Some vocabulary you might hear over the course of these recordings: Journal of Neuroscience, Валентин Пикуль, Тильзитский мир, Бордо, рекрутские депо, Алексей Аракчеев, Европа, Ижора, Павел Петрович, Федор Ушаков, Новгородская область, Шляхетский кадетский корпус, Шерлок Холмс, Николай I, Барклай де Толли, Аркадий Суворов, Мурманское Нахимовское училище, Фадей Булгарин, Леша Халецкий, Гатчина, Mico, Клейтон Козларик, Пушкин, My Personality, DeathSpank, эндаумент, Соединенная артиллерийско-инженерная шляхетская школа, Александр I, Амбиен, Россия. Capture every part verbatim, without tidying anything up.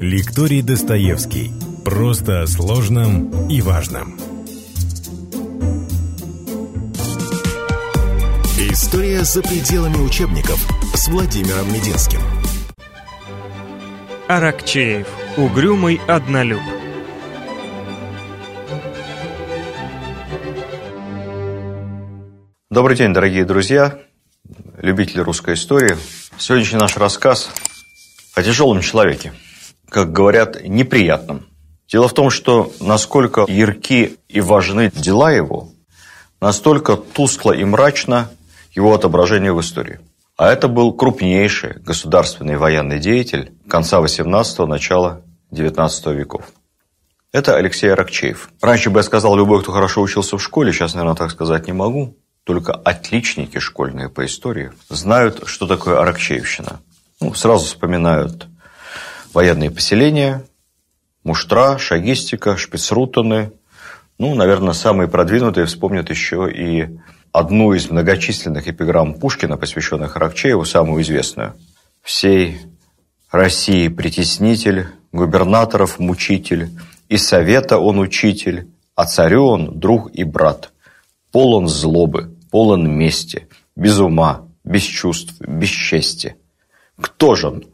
Лекторий Достоевский. Просто о сложном и важном. История за пределами учебников с Владимиром Мединским. Аракчеев. Угрюмый однолюб. Добрый день, дорогие друзья, любители русской истории. Сегодняшний наш рассказ о тяжелом человеке, как говорят, неприятном. Дело в том, что насколько ярки и важны дела его, настолько тускло и мрачно его отображение в истории. А это был крупнейший государственный военный деятель конца восемнадцатого, начала девятнадцатого веков. Это Алексей Аракчеев. Раньше бы я сказал, любой, кто хорошо учился в школе, сейчас, наверное, так сказать не могу. Только отличники школьные по истории знают, что такое аракчеевщина. Ну, сразу вспоминают военные поселения, муштра, шагистика, шпицрутаны. Ну, наверное, самые продвинутые вспомнят еще и одну из многочисленных эпиграмм Пушкина, посвященных Аракчееву, самую известную. «Всей России притеснитель, губернаторов мучитель, и совета он учитель, а царю он друг и брат. Полон злобы, полон мести, без ума, без чувств, без чести. Кто же он?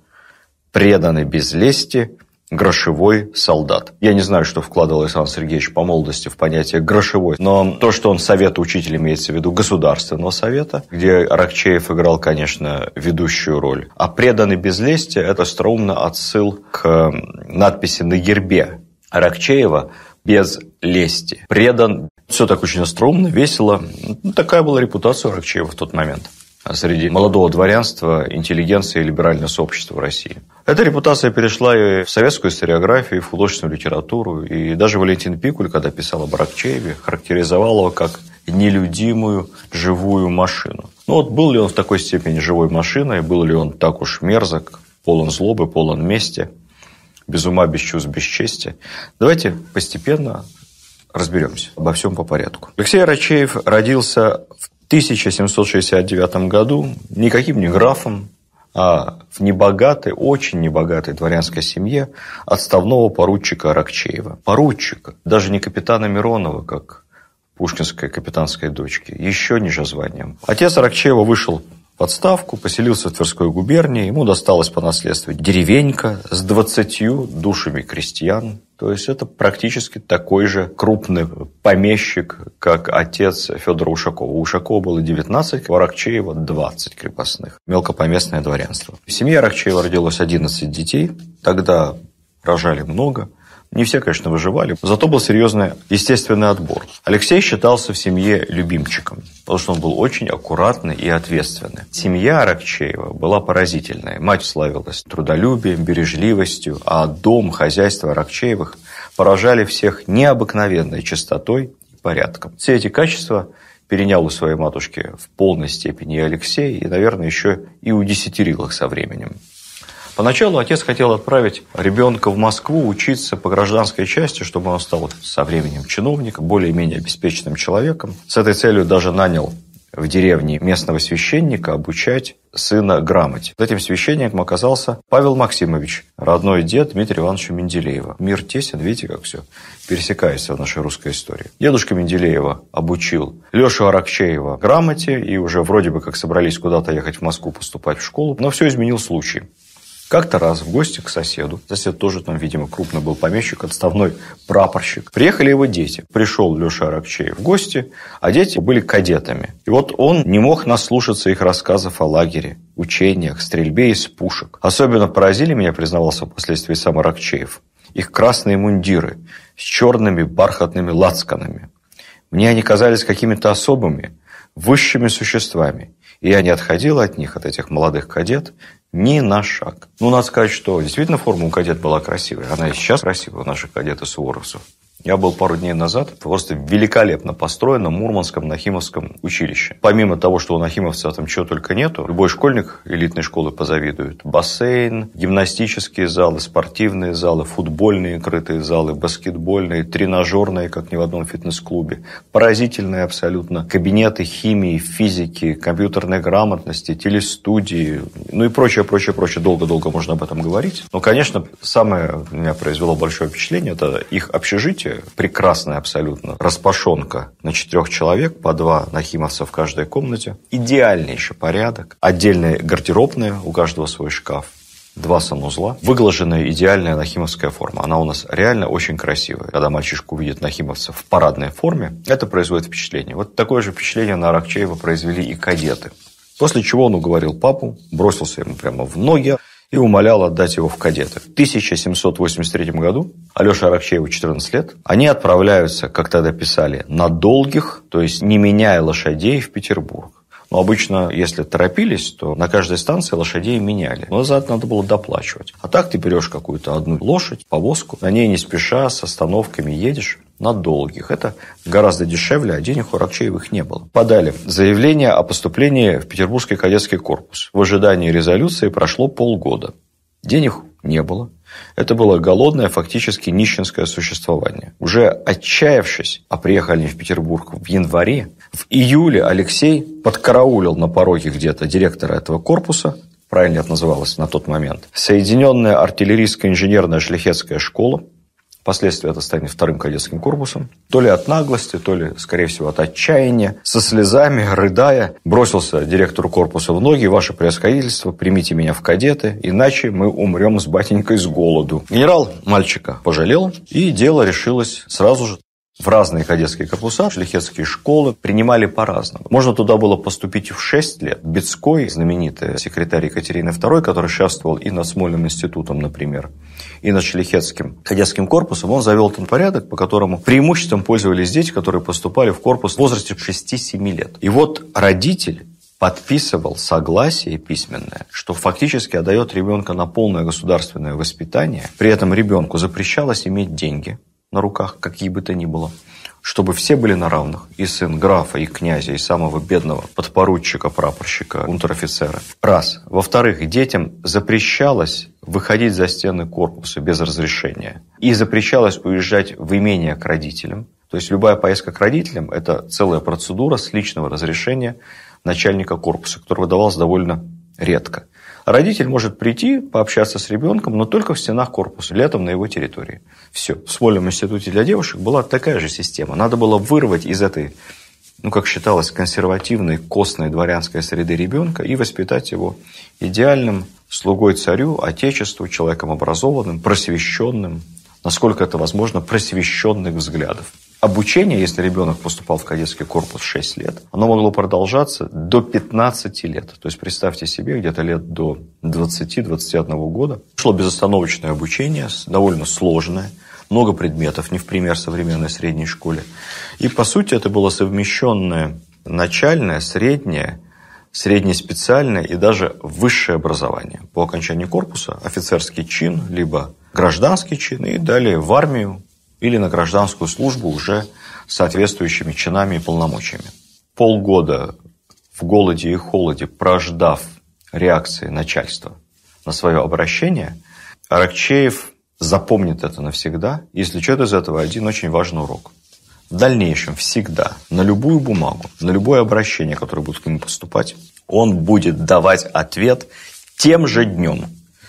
Преданный без лести, грошевой солдат». Я не знаю, что вкладывал Александр Сергеевич по молодости в понятие «грошевой», но то, что он совет учителя, имеется в виду Государственного совета, где Аракчеев играл, конечно, ведущую роль. А «преданный без лести» – это остроумно отсыл к надписи на гербе Аракчеева «без лести», «предан». Все так очень остроумно, весело. Ну, такая была репутация Аракчеева в тот момент среди молодого дворянства, интеллигенции и либерального сообщества в России. Эта репутация перешла и в советскую историографию, и в художественную литературу. И даже Валентин Пикуль, когда писал об Аракчееве, характеризовал его как нелюдимую живую машину. Ну вот был ли он в такой степени живой машиной, был ли он так уж мерзок, полон злобы, полон мести, без ума, без чувств, без чести? Давайте постепенно разберемся обо всем по порядку. Алексей Аракчеев родился в тысяча семьсот шестьдесят девятом году никаким не графом, а в небогатой, очень небогатой дворянской семье отставного поручика Аракчеева. Поручика, даже не капитана Миронова, как пушкинской капитанской дочке, еще ниже званием. Отец Аракчеева вышел в отставку, поселился в Тверской губернии, ему досталось по наследству деревенька с двадцатью душами крестьян. То есть это практически такой же крупный помещик, как отец Федора Ушакова. У Ушакова было девятнадцать, у Аракчеева двадцать крепостных. Мелкопоместное дворянство. В семье Аракчеева родилось одиннадцать детей. Тогда рожали много. Не все, конечно, выживали. Зато был серьезный естественный отбор. Алексей считался в семье любимчиком, потому что он был очень аккуратный и ответственный. Семья Аракчеева была поразительная. Мать славилась трудолюбием, бережливостью, а дом, хозяйство Аракчеевых поражали всех необыкновенной чистотой и порядком. Все эти качества перенял у своей матушки в полной степени и Алексей, и, наверное, еще и удесятерил их со временем. Поначалу отец хотел отправить ребенка в Москву учиться по гражданской части, чтобы он стал со временем чиновником, более-менее обеспеченным человеком. С этой целью даже нанял в деревне местного священника обучать сына грамоте. Этим священником оказался Павел Максимович, родной дед Дмитрия Ивановича Менделеева. Мир тесен, видите, как все пересекается в нашей русской истории. Дедушка Менделеева обучил Лешу Аракчеева грамоте, и уже вроде бы как собрались куда-то ехать в Москву поступать в школу, но все изменил случай. Как-то раз в гости к соседу, сосед тоже там, видимо, крупный был помещик, отставной прапорщик, приехали его дети. Пришел Леша Аракчеев в гости, а дети были кадетами. И вот он не мог наслушаться их рассказов о лагере, учениях, стрельбе из пушек. Особенно поразили меня, признавался впоследствии сам Аракчеев, их красные мундиры с черными бархатными лацканами. Мне они казались какими-то особыми, высшими существами. И я не отходил от них, от этих молодых кадет, ни на шаг. Ну, надо сказать, что действительно форма у кадет была красивая. Она и сейчас красивая у наших кадет и суворовцев. Я был пару дней назад, просто великолепно построено в Мурманском Нахимовском училище. Помимо того, что у нахимовца там чего только нету, любой школьник элитной школы позавидует. Бассейн, гимнастические залы, спортивные залы, футбольные крытые залы, баскетбольные, тренажерные, как ни в одном фитнес-клубе. Поразительные абсолютно кабинеты химии, физики, компьютерной грамотности, телестудии, ну и прочее, прочее, прочее. Долго-долго можно об этом говорить. Но, конечно, самое меня произвело большое впечатление, это их общежитие. Прекрасная абсолютно распашонка на четырех человек, по два нахимовца в каждой комнате. Идеальный еще порядок. Отдельные гардеробные, у каждого свой шкаф. Два санузла. Выглаженная идеальная нахимовская форма. Она у нас реально очень красивая. Когда мальчишку видит нахимовца в парадной форме, это производит впечатление. Вот такое же впечатление на Аракчеева произвели и кадеты. После чего он уговорил папу, бросился ему прямо в ноги и умолял отдать его в кадеты. В тысяча семьсот восемьдесят третьем году Алёше Аракчееву четырнадцать лет. Они отправляются, как тогда писали, на долгих, то есть не меняя лошадей, в Петербург. Но обычно, если торопились, то на каждой станции лошадей меняли. Но за это надо было доплачивать. А так ты берешь какую-то одну лошадь, повозку, на ней не спеша, с остановками едешь. На долгих. Это гораздо дешевле, а денег у Аракчеевых не было. Подали заявление о поступлении в Петербургский кадетский корпус. В ожидании резолюции прошло полгода. Денег не было. Это было голодное, фактически нищенское существование. Уже отчаявшись, а приехали они в Петербург в январе, в июле Алексей подкараулил на пороге где-то директора этого корпуса, правильно это называлось на тот момент, Соединенная артиллерийско-инженерная шляхетская школа. Впоследствии это станет вторым кадетским корпусом. То ли от наглости, то ли, скорее всего, от отчаяния, со слезами, рыдая, бросился директору корпуса в ноги: «Ваше превосходительство, примите меня в кадеты, иначе мы умрем с батенькой с голоду». Генерал мальчика пожалел, и дело решилось сразу же. В разные кадетские корпуса, шляхетские школы принимали по-разному. Можно туда было поступить в шесть лет. Бецкой, знаменитый секретарь Екатерины второй, который шефствовал и над Смольным институтом, например, и над шляхетским кадетским корпусом, он завел там порядок, по которому преимуществом пользовались дети, которые поступали в корпус в возрасте шести-семи лет. И вот родитель подписывал согласие письменное, что фактически отдает ребенка на полное государственное воспитание. При этом ребенку запрещалось иметь деньги на руках, какие бы то ни было, чтобы все были на равных. И сын графа, и князя, и самого бедного подпоручика, прапорщика, унтер-офицера. Раз. Во-вторых, детям запрещалось выходить за стены корпуса без разрешения. И запрещалось уезжать в имение к родителям. То есть любая поездка к родителям – это целая процедура с личного разрешения начальника корпуса, который выдавался довольно редко. Родитель может прийти, пообщаться с ребенком, но только в стенах корпуса, летом на его территории. Все. В Смольном институте для девушек была такая же система. Надо было вырвать из этой, ну, как считалось, консервативной, костной дворянской среды ребенка и воспитать его идеальным слугой царю, отечеству, человеком образованным, просвещенным, насколько это возможно, просвещенных взглядов. Обучение, если ребенок поступал в кадетский корпус шесть лет, оно могло продолжаться до пятнадцати лет. То есть, представьте себе, где-то лет до двадцати-двадцати одного года шло безостановочное обучение, довольно сложное, много предметов, не в пример современной средней школе. И, по сути, это было совмещенное начальное, среднее, среднеспециальное и даже высшее образование. По окончании корпуса офицерский чин, либо гражданский чин, и далее в армию, или на гражданскую службу уже с соответствующими чинами и полномочиями. Полгода в голоде и холоде, прождав реакции начальства на свое обращение, Аракчеев запомнит это навсегда и извлечет из этого один очень важный урок. В дальнейшем всегда на любую бумагу, на любое обращение, которое будет к нему поступать, он будет давать ответ тем же днем.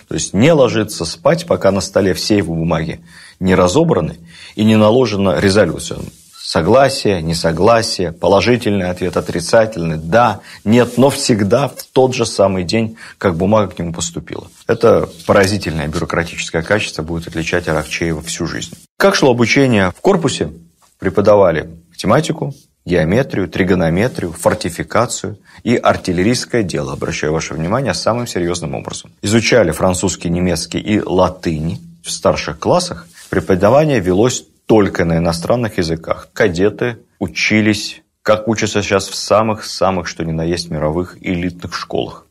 То есть не ложится спать, пока на столе все его бумаги не разобраны и не наложена резолюция. Согласие, несогласие, положительный ответ, отрицательный, да, нет, но всегда в тот же самый день, как бумага к нему поступила. Это поразительное бюрократическое качество будет отличать Аракчеева всю жизнь. Как шло обучение в корпусе? Преподавали математику, геометрию, тригонометрию, фортификацию и артиллерийское дело, обращаю ваше внимание, самым серьезным образом. Изучали французский, немецкий и латынь. В старших классах преподавание велось только на иностранных языках. Кадеты учились, как учатся сейчас, в самых-самых, что ни на есть, мировых элитных школах.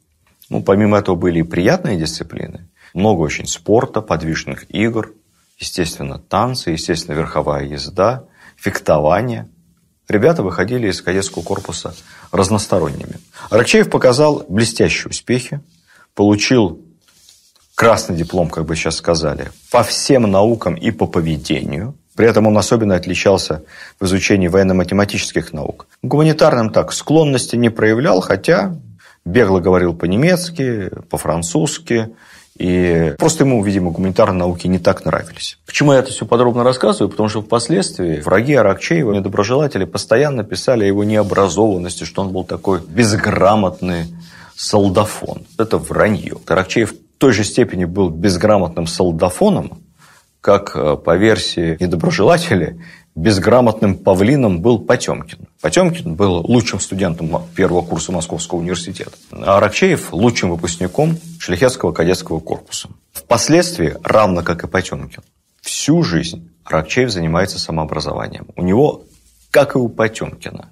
Ну, помимо этого были и приятные дисциплины. Много очень спорта, подвижных игр, Естественно, танцы, естественно, верховая езда, фехтование. Ребята выходили из кадетского корпуса разносторонними. Аракчеев показал блестящие успехи, получил красный диплом, как бы сейчас сказали, по всем наукам и по поведению. При этом он особенно отличался в изучении военно-математических наук. Гуманитарным так склонности не проявлял, хотя бегло говорил по-немецки, по-французски. И просто ему, видимо, гуманитарные науки не так нравились. Почему я это все подробно рассказываю? Потому что впоследствии враги Аракчеева, недоброжелатели, постоянно писали о его необразованности, что он был такой безграмотный солдафон. Это вранье. Аракчеев в той же степени был безграмотным солдафоном, как, по версии недоброжелателей, безграмотным павлином был Потемкин. Потемкин был лучшим студентом первого курса Московского университета, а Аракчеев – лучшим выпускником Шляхетского кадетского корпуса. Впоследствии, равно как и Потемкин, всю жизнь Аракчеев занимается самообразованием. У него, как и у Потемкина,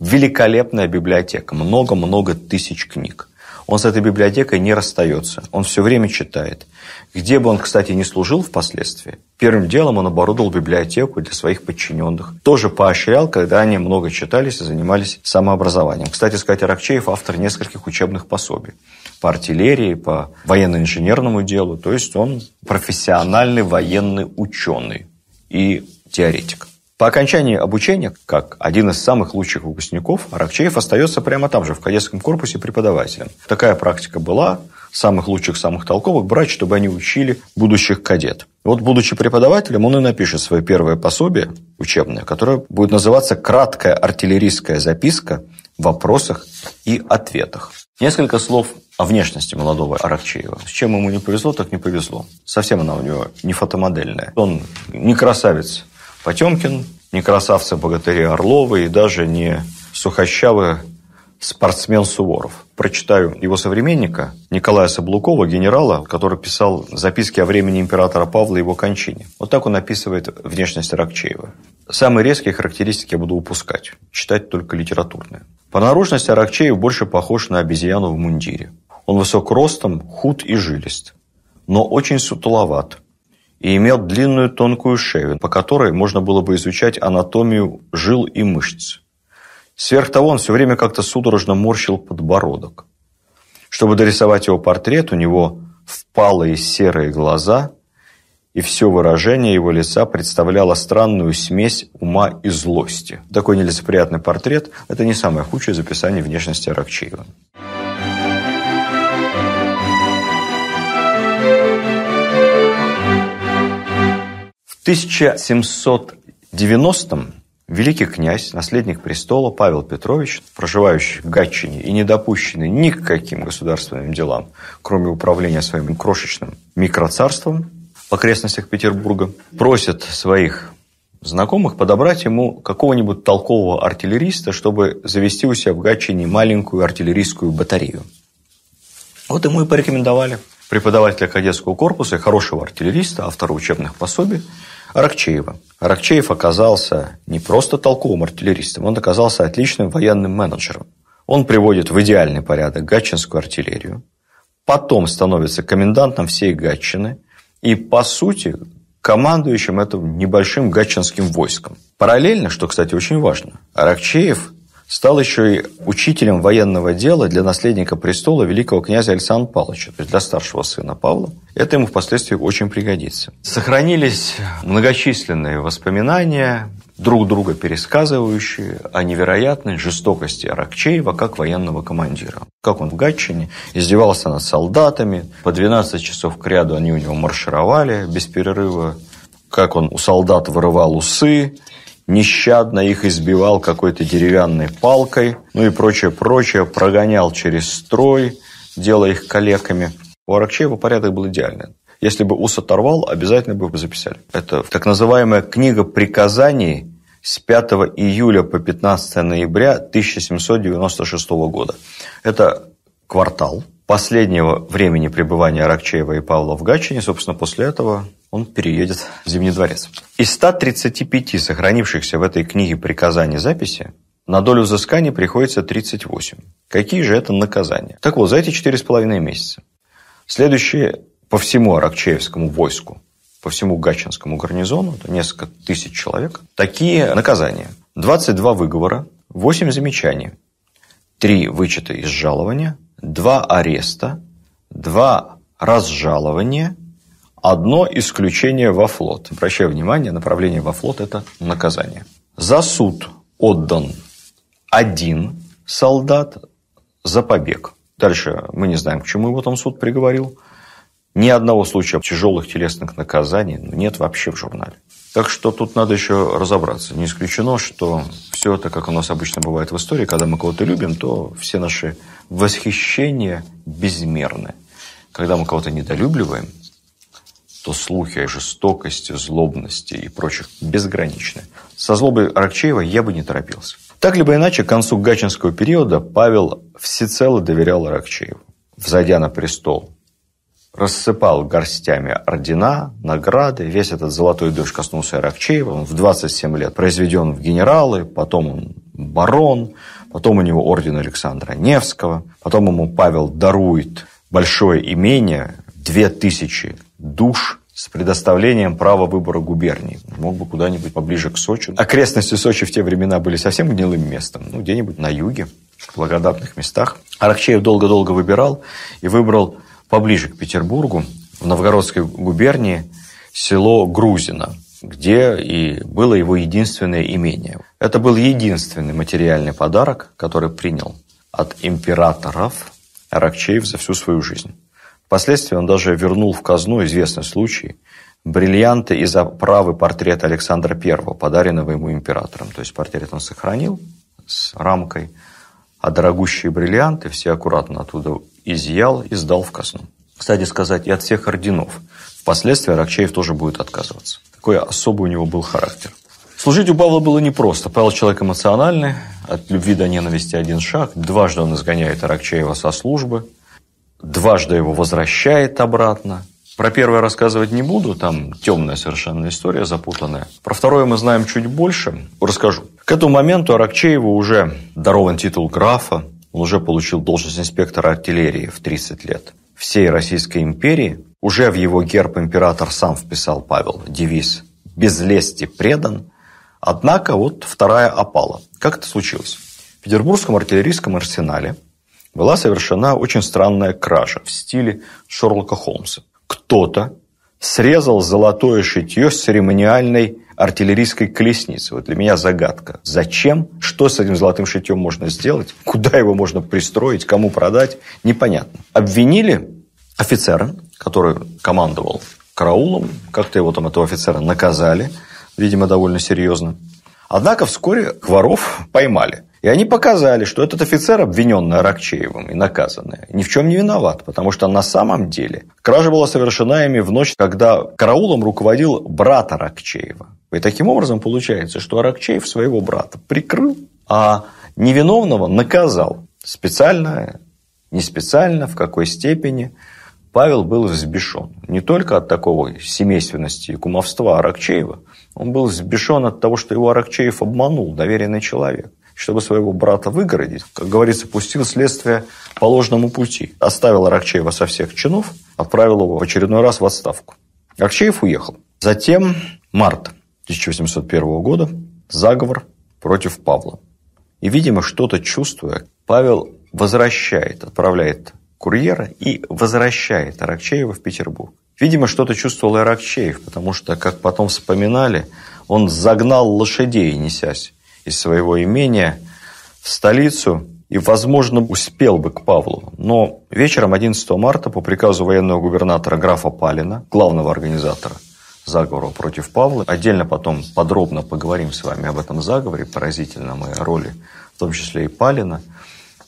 великолепная библиотека, много-много тысяч книг. Он с этой библиотекой не расстается, он все время читает. Где бы он, кстати, ни служил впоследствии, первым делом он оборудовал библиотеку для своих подчиненных. Тоже поощрял, когда они много читались и занимались самообразованием. Кстати сказать, Аракчеев автор нескольких учебных пособий по артиллерии, по военно-инженерному делу. То есть он профессиональный военный ученый и теоретик. По окончании обучения, как один из самых лучших выпускников, Аракчеев остается прямо там же, в кадетском корпусе, преподавателем. Такая практика была. Самых лучших, самых толковых брать, чтобы они учили будущих кадет. Вот, будучи преподавателем, он и напишет свое первое пособие учебное, которое будет называться «Краткая артиллерийская записка в вопросах и ответах». Несколько слов о внешности молодого Аракчеева. С чем ему не повезло, так не повезло. Совсем она у него не фотомодельная. Он не красавец Потемкин, не красавцы-богатыри Орловы и даже не сухощавый спортсмен Суворов. Прочитаю его современника, Николая Саблукова, генерала, который писал записки о времени императора Павла и его кончине. Вот так он описывает внешность Аракчеева. Самые резкие характеристики я буду упускать, читать только литературные. По наружности Аракчеев больше похож на обезьяну в мундире. Он высок ростом, худ и жилист, но очень сутуловат. И имел длинную тонкую шею, по которой можно было бы изучать анатомию жил и мышц. Сверх того, он все время как-то судорожно морщил подбородок. Чтобы дорисовать его портрет, у него впалые серые глаза, и все выражение его лица представляло странную смесь ума и злости. Такой нелицеприятный портрет – это не самое худшее из описаний внешности Аракчеева. В тысяча семьсот девяностом великий князь, наследник престола Павел Петрович, проживающий в Гатчине и не допущенный ни к каким государственным делам, кроме управления своим крошечным микроцарством в окрестностях Петербурга, просит своих знакомых подобрать ему какого-нибудь толкового артиллериста, чтобы завести у себя в Гатчине маленькую артиллерийскую батарею. Вот ему и порекомендовали преподавателя кадетского корпуса и хорошего артиллериста, автора учебных пособий, Аракчеева. Аракчеев оказался не просто толковым артиллеристом, он оказался отличным военным менеджером. Он приводит в идеальный порядок гатчинскую артиллерию, потом становится комендантом всей Гатчины и, по сути, командующим этим небольшим гатчинским войском. Параллельно, что, кстати, очень важно, Аракчеев стал еще и учителем военного дела для наследника престола великого князя Александра Павловича, то есть для старшего сына Павла. Это ему впоследствии очень пригодится. Сохранились многочисленные воспоминания, друг друга пересказывающие о невероятной жестокости Аракчеева как военного командира. Как он в Гатчине издевался над солдатами, по двенадцать часов кряду они у него маршировали без перерыва, как он у солдат вырывал усы, нещадно их избивал какой-то деревянной палкой, ну и прочее-прочее, прогонял через строй, делая их калеками. У Аракчеева порядок был идеальный. Если бы ус оторвал, обязательно бы его записали. Это так называемая книга приказаний с пятого июля по пятнадцатое ноября тысяча семьсот девяносто шестого года. Это квартал последнего времени пребывания Аракчеева и Павла в Гатчине. Собственно, после этого он переедет в Зимний дворец. Из ста тридцати пяти сохранившихся в этой книге приказаний записи на долю взыскания приходится тридцать восемь. Какие же это наказания? Так вот, за эти четыре с половиной месяца следующие по всему аракчеевскому войску по всему Гатчинскому гарнизону, это несколько тысяч человек, такие наказания. двадцать два выговора, восемь замечаний, три вычета из жалования, два ареста, два разжалования, одно исключение во флот. Обращаю внимание, направление во флот – это наказание. За суд отдан один солдат за побег. Дальше мы не знаем, к чему его там суд приговорил. Ни одного случая тяжелых телесных наказаний нет вообще в журнале. Так что тут надо еще разобраться. Не исключено, что все это, как у нас обычно бывает в истории, когда мы кого-то любим, то все наши восхищения безмерны. Когда мы кого-то недолюбливаем, то слухи о жестокости, злобности и прочих безграничны. Со злобой Аракчеева я бы не торопился. Так либо иначе, к концу гатчинского периода Павел всецело доверял Аракчееву. Взойдя на престол, рассыпал горстями ордена, награды. Весь этот золотой дождь коснулся Аракчеева. Он в двадцать семь лет произведен в генералы, потом он барон, потом у него орден Александра Невского, потом ему Павел дарует большое имение, две тысячи душ с предоставлением права выбора губернии. Мог бы куда-нибудь поближе к Сочи. Окрестности Сочи в те времена были совсем гнилым местом, ну, где-нибудь на юге, в благодатных местах. Аракчеев долго-долго выбирал и выбрал поближе к Петербургу, в Новгородской губернии, село Грузино, где и было его единственное имение. Это был единственный материальный подарок, который принял от императоров Аракчеев за всю свою жизнь. Впоследствии он даже вернул в казну, известный случай, бриллианты из оправы портрета Александра Первого, подаренного ему императором. То есть портрет он сохранил с рамкой, а дорогущие бриллианты все аккуратно оттуда изъял и сдал в казну. Кстати сказать, и от всех орденов. Впоследствии Аракчеев тоже будет отказываться. Такой особый у него был характер. Служить у Павла было непросто. Павел человек эмоциональный, от любви до ненависти один шаг. Дважды он изгоняет Аракчеева со службы, дважды его возвращает обратно. Про первое рассказывать не буду, там темная совершенно история, запутанная. Про второе мы знаем чуть больше, расскажу. К этому моменту Аракчееву уже дарован титул графа, он уже получил должность инспектора артиллерии в тридцать лет всей Российской империи. Уже в его герб император сам вписал, Павел, девиз «без лести предан». Однако вот вторая опала. Как это случилось? В Петербургском артиллерийском арсенале была совершена очень странная кража в стиле Шерлока Холмса. Кто-то срезал золотое шитье с церемониальной артиллерийской колесницы. Вот для меня загадка. Зачем? Что с этим золотым шитьем можно сделать? Куда его можно пристроить? Кому продать? Непонятно. Обвинили офицера, который командовал караулом. Как-то его там, этого офицера, наказали. Видимо, довольно серьезно. Однако вскоре воров поймали. И они показали, что этот офицер, обвиненный Аракчеевым и наказанный, ни в чем не виноват, потому что на самом деле кража была совершена ими в ночь, когда караулом руководил брат Аракчеева. И таким образом получается, что Аракчеев своего брата прикрыл, а невиновного наказал. Специально, не специально, в какой степени, Павел был взбешен. Не только от такого семейственности и кумовства Аракчеева, он был взбешен от того, что его Аракчеев обманул, доверенный человек. Чтобы своего брата выгородить, как говорится, пустил следствие по ложному пути. Оставил Аракчеева со всех чинов, отправил его в очередной раз в отставку. Аракчеев уехал. Затем март тысяча восемьсот первого года заговор против Павла. И, видимо, что-то чувствуя, Павел возвращает, отправляет курьера и возвращает Аракчеева в Петербург. Видимо, что-то чувствовал Аракчеев, потому что, как потом вспоминали, он загнал лошадей, несясь из своего имения в столицу и, возможно, успел бы к Павлу. Но вечером одиннадцатого марта по приказу военного губернатора графа Палена, главного организатора заговора против Павла, отдельно потом подробно поговорим с вами об этом заговоре, поразительном и роли, в том числе и Палена,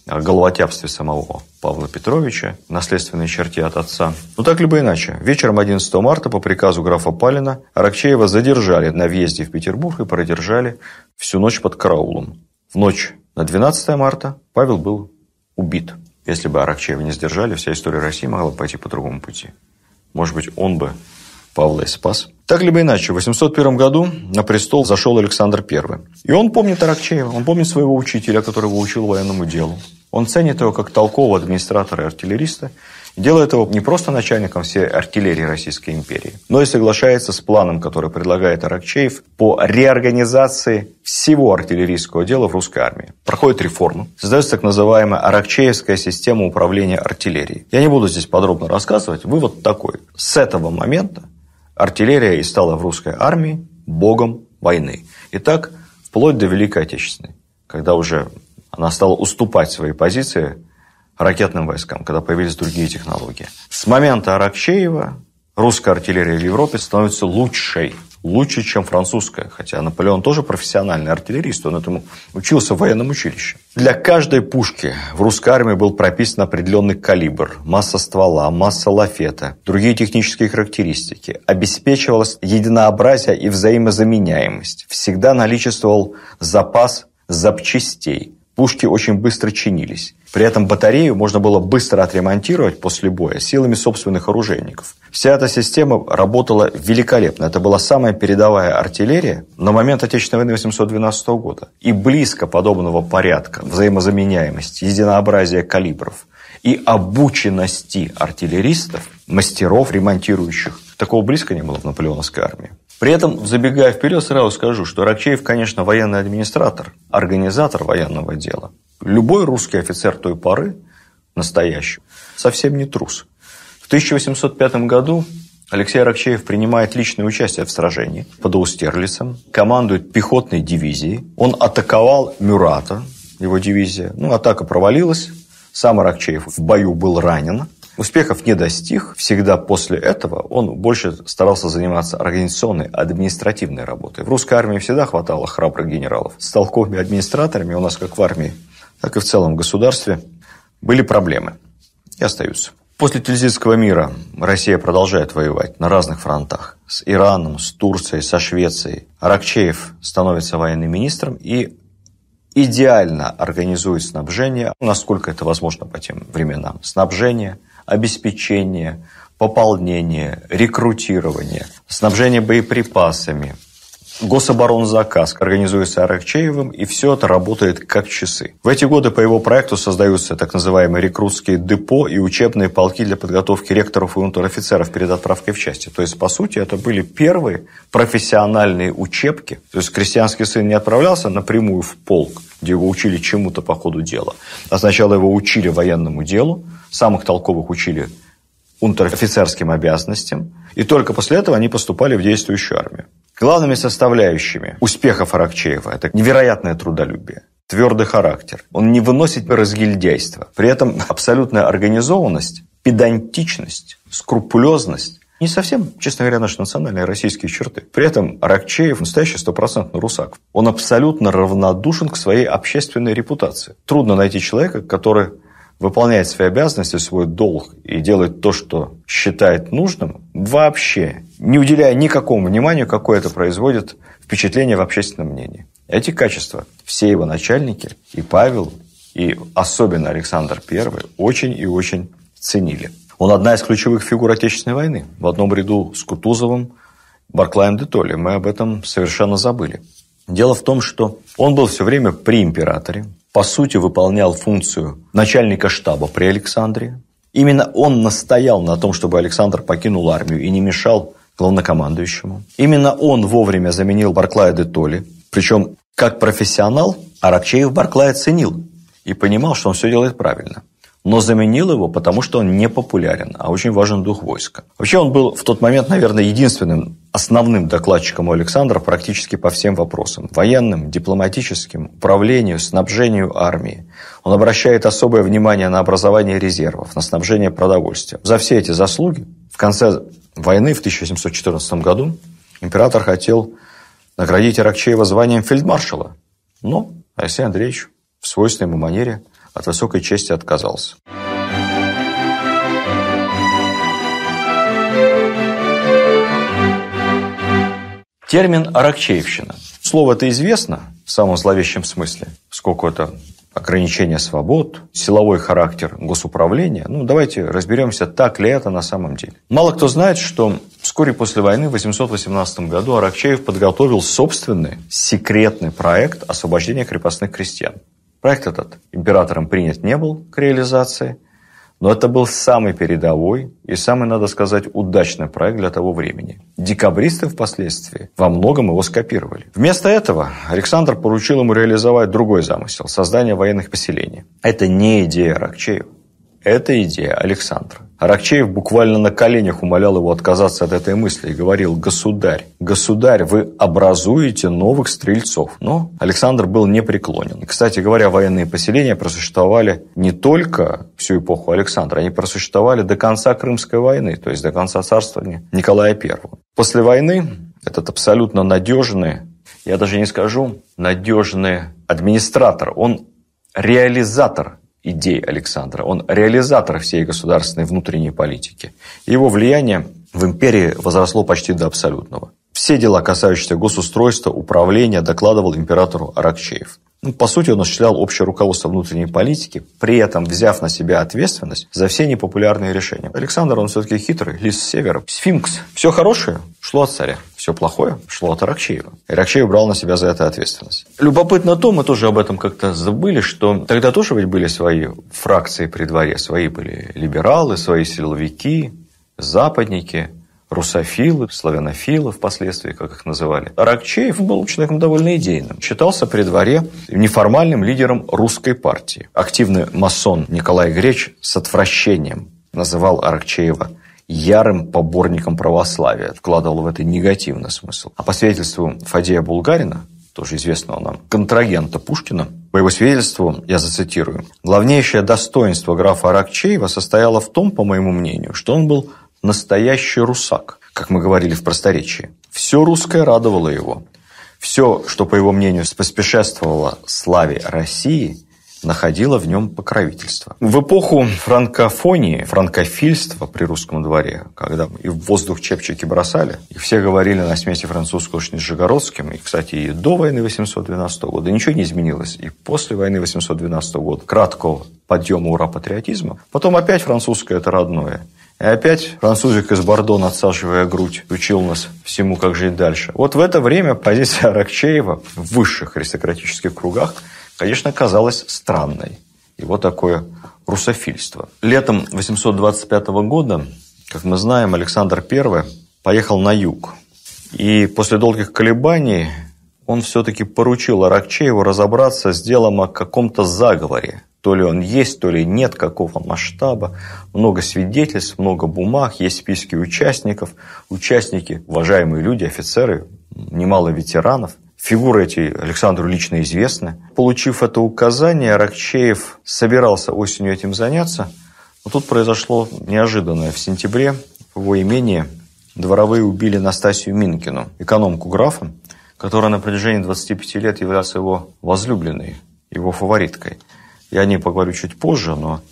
о головотяпстве самого Павла Петровича, наследственной черте от отца. Но так либо иначе, вечером одиннадцатого марта по приказу графа Палена Аракчеева задержали на въезде в Петербург и продержали всю ночь под караулом. В ночь на двенадцатое марта Павел был убит. Если бы Аракчеева не сдержали, вся история России могла бы пойти по другому пути. Может быть, он бы Павла и спас. Так либо иначе, в восемьсот первом году на престол зашел Александр Первый. И он помнит Аракчеева, он помнит своего учителя, который его учил военному делу. Он ценит его как толкового администратора и артиллериста, делает его не просто начальником всей артиллерии Российской империи, но и соглашается с планом, который предлагает Аракчеев по реорганизации всего артиллерийского дела в русской армии. Проходит реформа, создается так называемая аракчеевская система управления артиллерией. Я не буду здесь подробно рассказывать, вывод такой. С этого момента артиллерия и стала в русской армии богом войны. И так, вплоть до Великой Отечественной, когда уже она стала уступать свои позиции ракетным войскам, когда появились другие технологии. С момента Аракчеева русская артиллерия в Европе становится лучшей. Лучше, чем французская. Хотя Наполеон тоже профессиональный артиллерист, он этому учился в военном училище. Для каждой пушки в русской армии был прописан определенный калибр, масса ствола, масса лафета, другие технические характеристики. Обеспечивалось единообразие и взаимозаменяемость. Всегда наличествовал запас запчастей. Пушки очень быстро чинились. При этом батарею можно было быстро отремонтировать после боя силами собственных оружейников. Вся эта система работала великолепно. Это была самая передовая артиллерия на момент Отечественной войны восемьсот двенадцатого года. И близко подобного порядка взаимозаменяемости, единообразия калибров и обученности артиллеристов, мастеров, ремонтирующих. Такого близко не было в наполеоновской армии. При этом, забегая вперед, сразу скажу, что Аракчеев, конечно, военный администратор, организатор военного дела. Любой русский офицер той поры, настоящий, совсем не трус. В тысяча восемьсот пятом году Алексей Аракчеев принимает личное участие в сражении под Аустерлицем, командует пехотной дивизией. Он атаковал Мюрата, его дивизия. Ну, атака провалилась, сам Аракчеев в бою был ранен. Успехов не достиг. Всегда после этого он больше старался заниматься организационной, административной работой. В русской армии всегда хватало храбрых генералов. С толковыми администраторами у нас как в армии, так и в целом в государстве были проблемы и остаются. После Тильзитского мира Россия продолжает воевать на разных фронтах. С Ираном, с Турцией, со Швецией. Аракчеев становится военным министром и идеально организует снабжение, насколько это возможно по тем временам. Снабжение, обеспечение, пополнение, рекрутирование, снабжение боеприпасами, гособоронзаказ организуется Аракчеевым, и все это работает как часы. В эти годы по его проекту создаются так называемые рекрутские депо и учебные полки для подготовки ректоров и унтер-офицеров перед отправкой в части. То есть, по сути, это были первые профессиональные учебки. То есть, крестьянский сын не отправлялся напрямую в полк, где его учили чему-то по ходу дела. А сначала его учили военному делу, самых толковых учили унтер-офицерским обязанностям, и только после этого они поступали в действующую армию. Главными составляющими успехов Аракчеева – это невероятное трудолюбие, твердый характер. Он не выносит разгильдяйства. При этом абсолютная организованность, педантичность, скрупулезность – не совсем, честно говоря, наши национальные российские черты. При этом Аракчеев – настоящий стопроцентный русак. Он абсолютно равнодушен к своей общественной репутации. Трудно найти человека, который выполняет свои обязанности, свой долг и делает то, что считает нужным, вообще не уделяя никакому вниманию, какое это производит впечатление в общественном мнении. Эти качества все его начальники, и Павел, и особенно Александр Первый, очень и очень ценили. Он одна из ключевых фигур Отечественной войны, в одном ряду с Кутузовым, Барклаем де Толли. Мы об этом совершенно забыли. Дело в том, что он был все время при императоре, по сути, выполнял функцию начальника штаба при Александре. Именно он настоял на том, чтобы Александр покинул армию и не мешал главнокомандующему. Именно он вовремя заменил Барклая де Толли. Причем, как профессионал, Аракчеев Барклая ценил и понимал, что он все делает правильно. Но заменил его, потому что он не популярен, а очень важен дух войска. Вообще, он был в тот момент, наверное, единственным основным докладчиком у Александра практически по всем вопросам. Военным, дипломатическим, управлению, снабжению армии. Он обращает особое внимание на образование резервов, на снабжение продовольствием. За все эти заслуги в конце войны в тысяча семьсот четырнадцатом году император хотел наградить Аракчеева званием фельдмаршала. Но Алексей Андреевич в свойственной ему манере от высокой чести отказался. Термин «аракчеевщина». Слово это известно в самом зловещем смысле, сколько это ограничение свобод, силовой характер госуправления. Ну, давайте разберемся, так ли это на самом деле. Мало кто знает, что с Вскоре после войны в восемьсот восемнадцатом году Аракчеев подготовил собственный секретный проект освобождения крепостных крестьян. Проект этот императором принят не был к реализации, но это был самый передовой и самый, надо сказать, удачный проект для того времени. Декабристы впоследствии во многом его скопировали. Вместо этого Александр поручил ему реализовать другой замысел – создание военных поселений. Это не идея Аракчеева, это идея Александра. Аракчеев буквально на коленях умолял его отказаться от этой мысли и говорил: «Государь, государь, вы образуете новых стрельцов». Но Александр был непреклонен. И, кстати говоря, военные поселения просуществовали не только всю эпоху Александра, они просуществовали до конца Крымской войны, то есть до конца царствования Николая Первого. После войны этот абсолютно надежный, я даже не скажу, надежный администратор, он реализатор идей Александра. Он реализатор всей государственной внутренней политики. Его влияние в империи возросло почти до абсолютного. Все дела, касающиеся госустройства, управления, докладывал императору Аракчеев. Ну, по сути, он осуществлял общее руководство внутренней политики, при этом взяв на себя ответственность за все непопулярные решения. Александр, он все-таки хитрый, лис с севера, сфинкс. Все хорошее шло от царя, все плохое шло от Аракчеева. И Аракчеев брал на себя за это ответственность. Любопытно то, мы тоже об этом как-то забыли, что тогда тоже ведь были свои фракции при дворе, свои были либералы, свои силовики, западники, русофилы, славянофилы впоследствии, как их называли. Аракчеев был человеком довольно идейным. Считался при дворе неформальным лидером русской партии. Активный масон Николай Греч с отвращением называл Аракчеева ярым поборником православия. Вкладывал в это негативный смысл. А по свидетельству Фадея Булгарина, тоже известного нам контрагента Пушкина, по его свидетельству, я зацитирую: «Главнейшее достоинство графа Аракчеева состояло в том, по моему мнению, что он был настоящий русак, как мы говорили в просторечии. Все русское радовало его. Все, что, по его мнению, поспешествовало славе России, находило в нем покровительство». В эпоху франкофонии, франкофильства при русском дворе, когда и в воздух чепчики бросали, и все говорили на смеси французского с нижегородским, и, кстати, и до войны восемьсот двенадцатого года ничего не изменилось, и после войны восемьсот двенадцатого года краткого подъема ура-патриотизма, потом опять французское это родное. И опять французик из Бордо, надсаживая грудь, учил нас всему, как жить дальше. Вот в это время позиция Аракчеева в высших аристократических кругах, конечно, казалась странной. Его такое русофильство. Летом восемьсот двадцать пятого года, как мы знаем, Александр Первый поехал на юг. И после долгих колебаний он все-таки поручил Аракчееву разобраться с делом о каком-то заговоре. То ли он есть, то ли нет, какого масштаба. Много свидетельств, много бумаг, есть списки участников. Участники, уважаемые люди, офицеры, немало ветеранов. Фигуры эти Александру лично известны. Получив это указание, Аракчеев собирался осенью этим заняться. Но тут произошло неожиданное. В сентябре в его имении дворовые убили Настасью Минкину, экономку графа, которая на протяжении двадцати пяти лет являлась его возлюбленной, его фавориткой. Я о ней поговорю чуть позже, но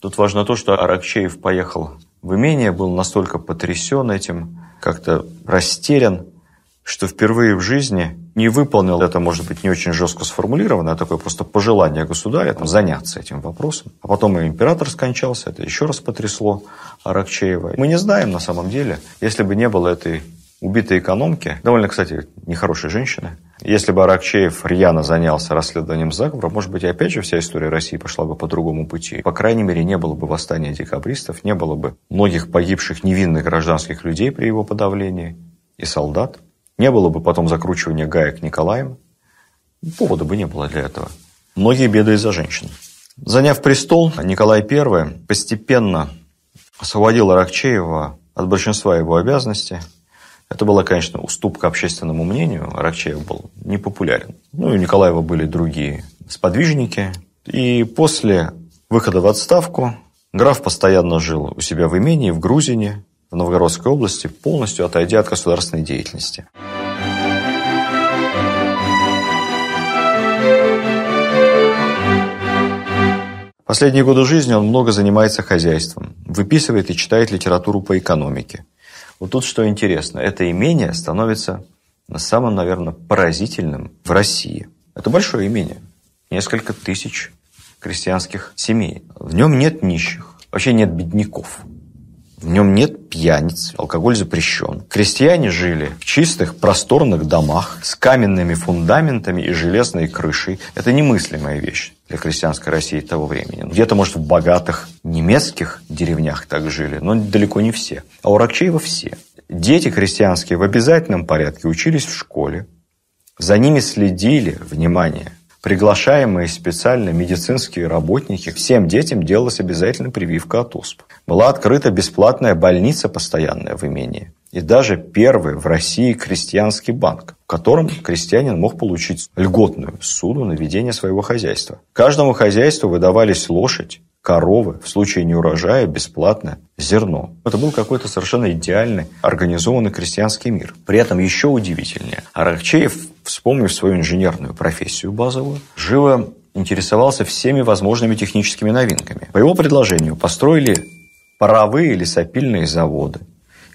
тут важно то, что Аракчеев поехал в имение, был настолько потрясен этим, как-то растерян, что впервые в жизни не выполнил, это может быть не очень жестко сформулировано, а такое просто пожелание государя там, заняться этим вопросом. А потом и император скончался, это еще раз потрясло Аракчеева. Мы не знаем на самом деле, если бы не было этой убитой экономки, довольно, кстати, нехорошей женщины, если бы Аракчеев рьяно занялся расследованием заговора, может быть, опять же, вся история России пошла бы по другому пути. По крайней мере, не было бы восстания декабристов, не было бы многих погибших невинных гражданских людей при его подавлении и солдат, не было бы потом закручивания гаек Николаем, повода бы не было для этого. Многие беды из-за женщин. Заняв престол, Николай Первый постепенно освободил Аракчеева от большинства его обязанностей. Это была, конечно, уступка общественному мнению. Аракчеев был непопулярен. Ну, и у Николаева были другие сподвижники. И после выхода в отставку граф постоянно жил у себя в имении, в Грузине, в Новгородской области, полностью отойдя от государственной деятельности. Последние годы жизни он много занимается хозяйством, выписывает и читает литературу по экономике. Вот тут что интересно, это имение становится самым, наверное, поразительным в России. Это большое имение, несколько тысяч крестьянских семей. В нем нет нищих, вообще нет бедняков. в нем нет пьяниц, алкоголь запрещен. Крестьяне жили в чистых, просторных домах с каменными фундаментами и железной крышей. Это немыслимая вещь для крестьянской России того времени. Где-то, может, в богатых немецких деревнях так жили, но далеко не все. А у Аракчеева все. Дети крестьянские в обязательном порядке учились в школе. За ними следили, внимание, приглашаемые специально медицинские работники. Всем детям делалась обязательно прививка от оспы. Была открыта бесплатная больница постоянная в имении. И даже первый в России крестьянский банк, в котором крестьянин мог получить льготную суду на ведение своего хозяйства. Каждому хозяйству выдавались лошадь, коровы, в случае неурожая бесплатно зерно. Это был какой-то совершенно идеальный организованный крестьянский мир. При этом еще удивительнее. Аракчеев, вспомнив свою инженерную профессию базовую, живо интересовался всеми возможными техническими новинками. По его предложению построили паровые лесопильные заводы,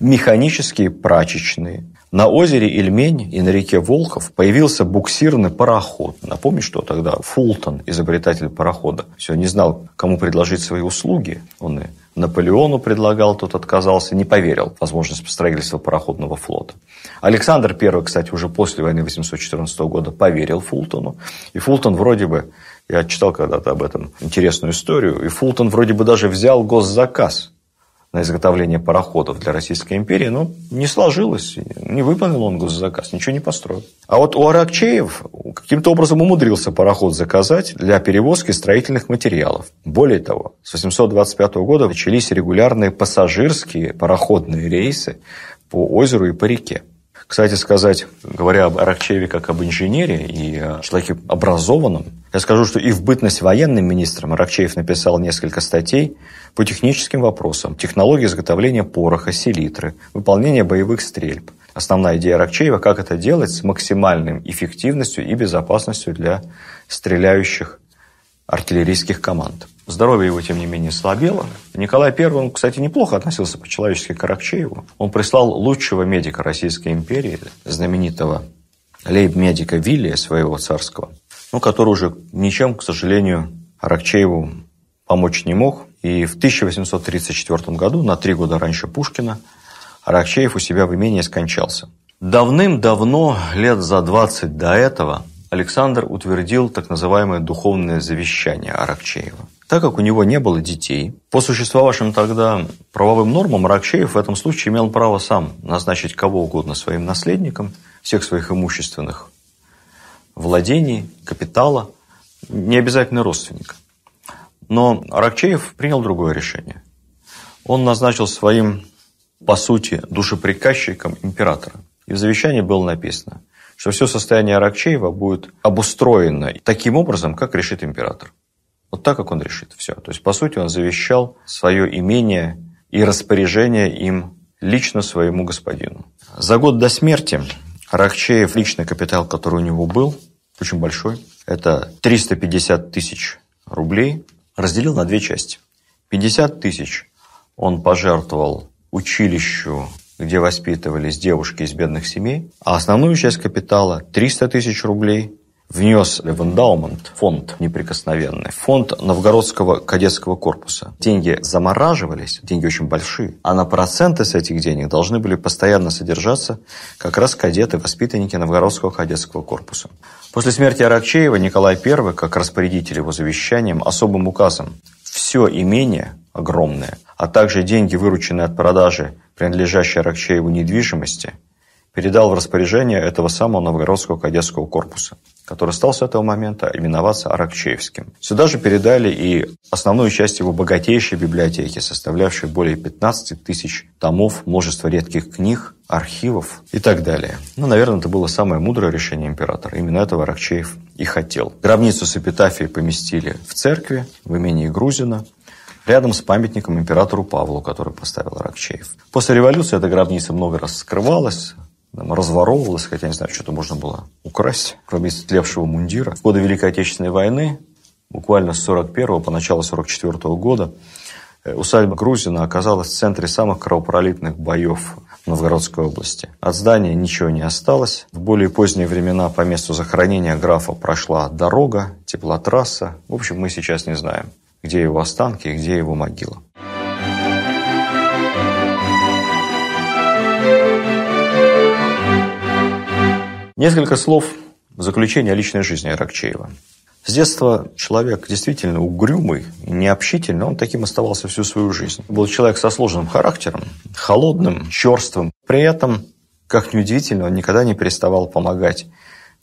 механические прачечные. На озере Ильмень и на реке Волхов появился буксирный пароход. Напомню, что тогда Фултон, изобретатель парохода, все не знал, кому предложить свои услуги. Он и Наполеону предлагал, тот отказался, не поверил в возможность строительства пароходного флота. Александр Первый, кстати, уже после войны восемьсот четырнадцатого года поверил Фултону. И Фултон вроде бы, я читал когда-то об этом интересную историю, и Фултон вроде бы даже взял госзаказ на изготовление пароходов для Российской империи, но не сложилось, не выполнил он госзаказ, ничего не построил. А вот у Аракчеев каким-то образом умудрился пароход заказать для перевозки строительных материалов. Более того, с восемьсот двадцать пятого года начались регулярные пассажирские пароходные рейсы по озеру и по реке. Кстати сказать, говоря об Аракчееве как об инженере и о человеке образованном, я скажу, что и в бытность военным министром Аракчеев написал несколько статей по техническим вопросам. Технологии изготовления пороха, селитры, выполнение боевых стрельб. Основная идея Аракчеева – как это делать с максимальной эффективностью и безопасностью для стреляющих артиллерийских команд. Здоровье его, тем не менее, слабело. Николай Первый, он, кстати, неплохо относился по-человечески к Аракчееву. Он прислал лучшего медика Российской империи, знаменитого лейб-медика Вилия, своего царского, ну, который уже ничем, к сожалению, Аракчееву помочь не мог. И в тысяча восемьсот тридцать четвёртом году, на три года раньше Пушкина, Аракчеев у себя в имении скончался. Давным-давно, лет за двадцать до этого, Александр утвердил так называемое духовное завещание Аракчеева. Так как у него не было детей, по существовавшим тогда правовым нормам Аракчеев в этом случае имел право сам назначить кого угодно своим наследником, всех своих имущественных владений, капитала, не обязательно родственника. Но Аракчеев принял другое решение. Он назначил своим, по сути, душеприказчиком императора. И в завещании было написано, что все состояние Аракчеева будет обустроено таким образом, как решит император. Вот так, как он решит, все. То есть, по сути, он завещал свое имение и распоряжение им лично своему господину. За год до смерти Аракчеев, личный капитал, который у него был, очень большой, это триста пятьдесят тысяч рублей, разделил на две части. пятьдесят тысяч он пожертвовал училищу, где воспитывались девушки из бедных семей, а основную часть капитала, триста тысяч рублей, внес в эндаумент, фонд неприкосновенный, фонд Новгородского кадетского корпуса. Деньги замораживались, деньги очень большие, а на проценты с этих денег должны были постоянно содержаться как раз кадеты-воспитанники Новгородского кадетского корпуса. После смерти Аракчеева Николай Первый, как распорядитель его завещанием, особым указом все имение огромное, а также деньги, вырученные от продажи принадлежащей Аракчееву недвижимости, передал в распоряжение этого самого Новгородского кадетского корпуса, который стал с этого момента именоваться Аракчеевским. Сюда же передали и основную часть его богатейшей библиотеки, составлявшей более пятнадцати тысяч томов, множество редких книг, архивов и так далее. Ну, наверное, это было самое мудрое решение императора. Именно этого Аракчеев и хотел. Гробницу с эпитафией поместили в церкви, в имении Грузино, рядом с памятником императору Павлу, который поставил Аракчеев. После революции эта гробница много раз вскрывалась, разворовывалось, хотя, не знаю, что-то можно было украсть, кроме истлевшего мундира. В годы Великой Отечественной войны, буквально с сорок первого по начало сорок четвёртого года, усадьба Грузино оказалась в центре самых кровопролитных боев Новгородской области. От здания ничего не осталось. В более поздние времена по месту захоронения графа прошла дорога, теплотрасса. В общем, мы сейчас не знаем, где его останки и где его могила. Несколько слов в заключение о личной жизни Аракчеева. С детства человек действительно угрюмый, необщительный, он таким оставался всю свою жизнь. Был человек со сложным характером, холодным, черствым. При этом, как ни удивительно, он никогда не переставал помогать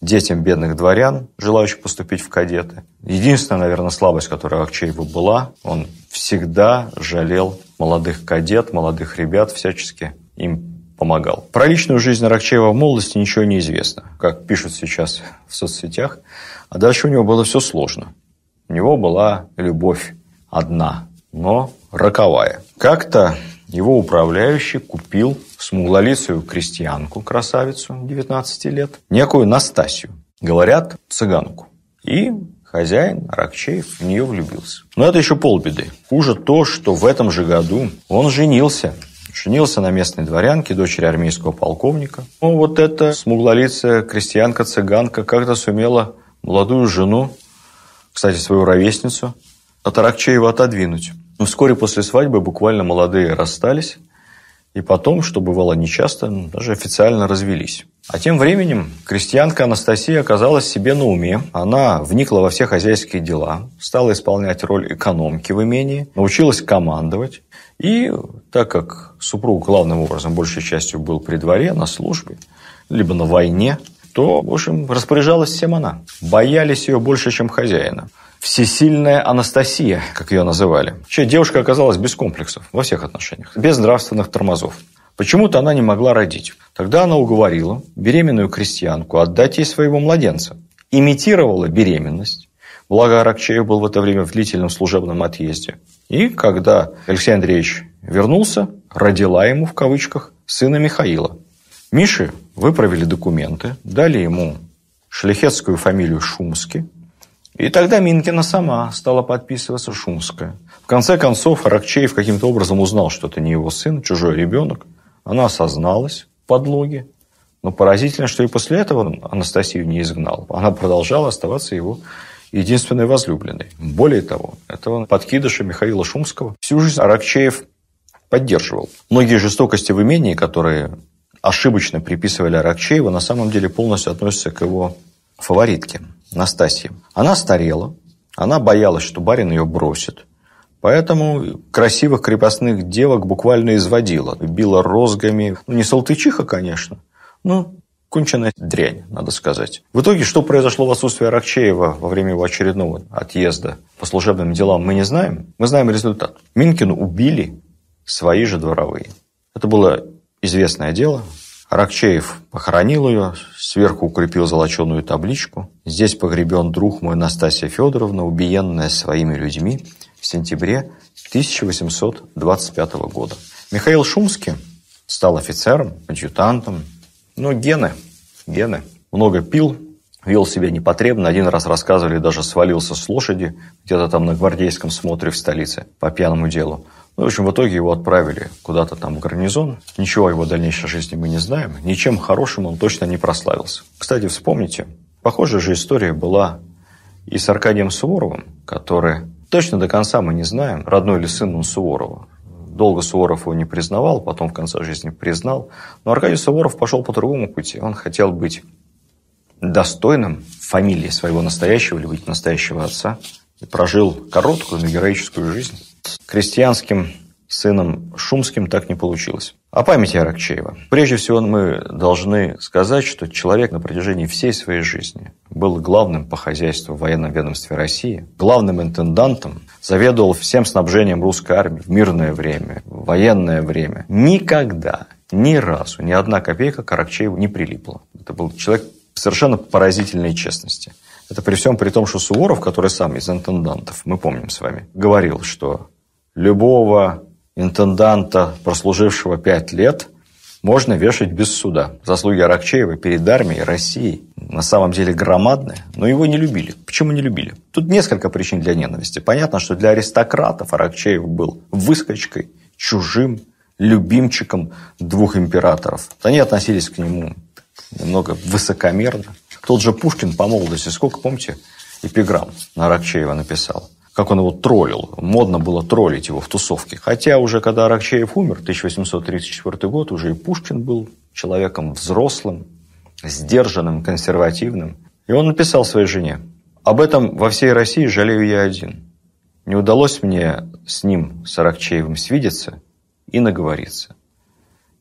детям бедных дворян, желающих поступить в кадеты. Единственная, наверное, слабость, которая у Аракчеева была, он всегда жалел молодых кадет, молодых ребят, всячески им помогал. Про личную жизнь Аракчеева в молодости ничего не известно, как пишут сейчас в соцсетях. А дальше у него было все сложно. У него была любовь одна, но роковая. Как-то его управляющий купил смуглолицую крестьянку, красавицу девятнадцати лет, некую Настасью, говорят, цыганку. И хозяин Аракчеев в нее влюбился. Но это еще полбеды. Хуже то, что в этом же году он женился. Женился на местной дворянке, дочери армейского полковника. Ну, вот эта смуглолицая крестьянка-цыганка как-то сумела молодую жену, кстати, свою ровесницу, от Аракчеева отодвинуть. Но вскоре после свадьбы буквально молодые расстались. И потом, что бывало нечасто, даже официально развелись. А тем временем крестьянка Анастасия оказалась себе на уме. Она вникла во все хозяйские дела, стала исполнять роль экономки в имении, научилась командовать. И так как супруг главным образом, большей частью, был при дворе, на службе, либо на войне, то, в общем, распоряжалась всем она. Боялись ее больше, чем хозяина. Всесильная Анастасия, как ее называли. Вообще, девушка оказалась без комплексов во всех отношениях, без нравственных тормозов. Почему-то она не могла родить. Тогда она уговорила беременную крестьянку отдать ей своего младенца. Имитировала беременность. Благо, Аракчеев был в это время в длительном служебном отъезде. И когда Алексей Андреевич вернулся, родила ему, в кавычках, сына Михаила. Мише выправили документы, дали ему шляхетскую фамилию Шумский. И тогда Минкина сама стала подписываться Шумская. В конце концов, Аракчеев каким-то образом узнал, что это не его сын, чужой ребенок. Она осозналась в подлоге. Но поразительно, что и после этого Анастасию не изгнал. Она продолжала оставаться его единственной возлюбленной. Более того, этого подкидыша Михаила Шумского всю жизнь Аракчеев поддерживал. Многие жестокости в имении, которые ошибочно приписывали Аракчееву, на самом деле полностью относятся к его фаворитке Настасье. Она старела, она боялась, что барин ее бросит. Поэтому красивых крепостных девок буквально изводила. Била розгами. Ну, не салтычиха, конечно, но конченная дрянь, надо сказать. В итоге, что произошло в отсутствии Аракчеева во время его очередного отъезда по служебным делам, мы не знаем. Мы знаем результат. Минкину убили свои же дворовые. Это было известное дело. Аракчеев похоронил ее, сверху укрепил золоченую табличку. Здесь погребен друг мой Настасья Федоровна, убиенная своими людьми в сентябре тысяча восемьсот двадцать пятого года. Михаил Шумский стал офицером, адъютантом. Но гены, гены. Много пил, вел себя непотребно. Один раз рассказывали, даже свалился с лошади где-то там на гвардейском смотре в столице по пьяному делу. Ну, в общем, в итоге его отправили куда-то там в гарнизон. Ничего о его дальнейшей жизни мы не знаем. Ничем хорошим он точно не прославился. Кстати, вспомните, похожая же история была и с Аркадием Суворовым, который точно до конца мы не знаем, родной ли сын он Суворова. Долго Суворов его не признавал, потом в конце жизни признал. Но Аркадий Суворов пошел по другому пути. Он хотел быть достойным фамилии своего настоящего или быть настоящего отца. И прожил короткую, но героическую жизнь. С крестьянским сыном Шумским так не получилось. О памяти Аракчеева. Прежде всего, мы должны сказать, что человек на протяжении всей своей жизни был главным по хозяйству в военном ведомстве России, главным интендантом, заведовал всем снабжением русской армии в мирное время, в военное время. Никогда, ни разу, ни одна копейка к Аракчееву не прилипла. Это был человек совершенно поразительной честности. Это при всем при том, что Суворов, который сам из интендантов, мы помним с вами, говорил, что любого интенданта, прослужившего пять лет, можно вешать без суда. Заслуги Аракчеева перед армией России на самом деле громадные, но его не любили. Почему не любили? Тут несколько причин для ненависти. Понятно, что для аристократов Аракчеев был выскочкой, чужим, любимчиком двух императоров. Они относились к нему немного высокомерно. Тот же Пушкин по молодости, сколько, помните, эпиграмм на Аракчеева написал. Как он его троллил. Модно было троллить его в тусовке. Хотя уже когда Аракчеев умер, тысяча восемьсот тридцать четвёртый год, уже и Пушкин был человеком взрослым, сдержанным, консервативным. И он написал своей жене: «Об этом во всей России жалею я один. Не удалось мне с ним, с Аракчеевым, свидеться и наговориться.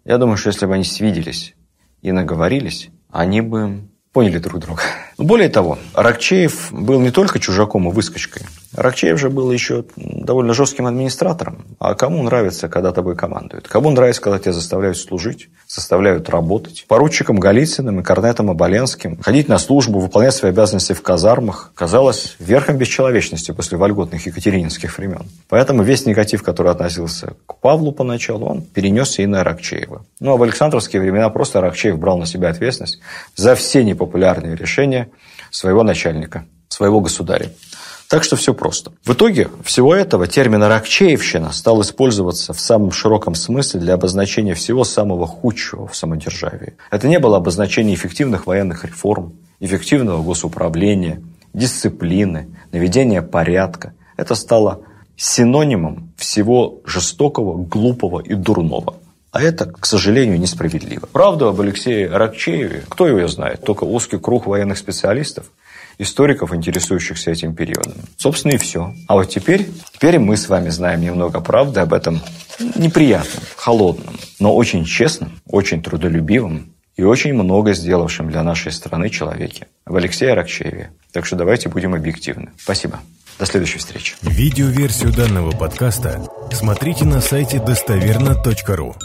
Я думаю, что если бы они свиделись и наговорились, они бы поняли друг друга». Более того, Аракчеев был не только чужаком и выскочкой. Аракчеев же был еще довольно жестким администратором. А кому нравится, когда тобой командуют? Кому нравится, когда тебя заставляют служить, заставляют работать? Поручиком Голицыным и корнетом Оболенским ходить на службу, выполнять свои обязанности в казармах казалось верхом бесчеловечности после вольготных екатерининских времен. Поэтому весь негатив, который относился к Павлу поначалу, он перенесся и на Аракчеева. Ну, а в александровские времена просто Аракчеев брал на себя ответственность за все непопулярные решения своего начальника, своего государя. Так что все просто. В итоге всего этого термин «аракчеевщина» стал использоваться в самом широком смысле для обозначения всего самого худшего в самодержавии. Это не было обозначение эффективных военных реформ, эффективного госуправления, дисциплины, наведения порядка. Это стало синонимом всего жестокого, глупого и дурного. А это, к сожалению, несправедливо. Правду об Алексее Аракчееве, кто его знает, только узкий круг военных специалистов, историков, интересующихся этим периодом. Собственно, и все. А вот теперь, теперь мы с вами знаем немного правды об этом неприятном, холодном, но очень честном, очень трудолюбивом и очень много сделавшем для нашей страны человеке, об Алексее Аракчееве. Так что давайте будем объективны. Спасибо. До следующей встречи. Видеоверсию данного подкаста смотрите на сайте достоверно точка ру.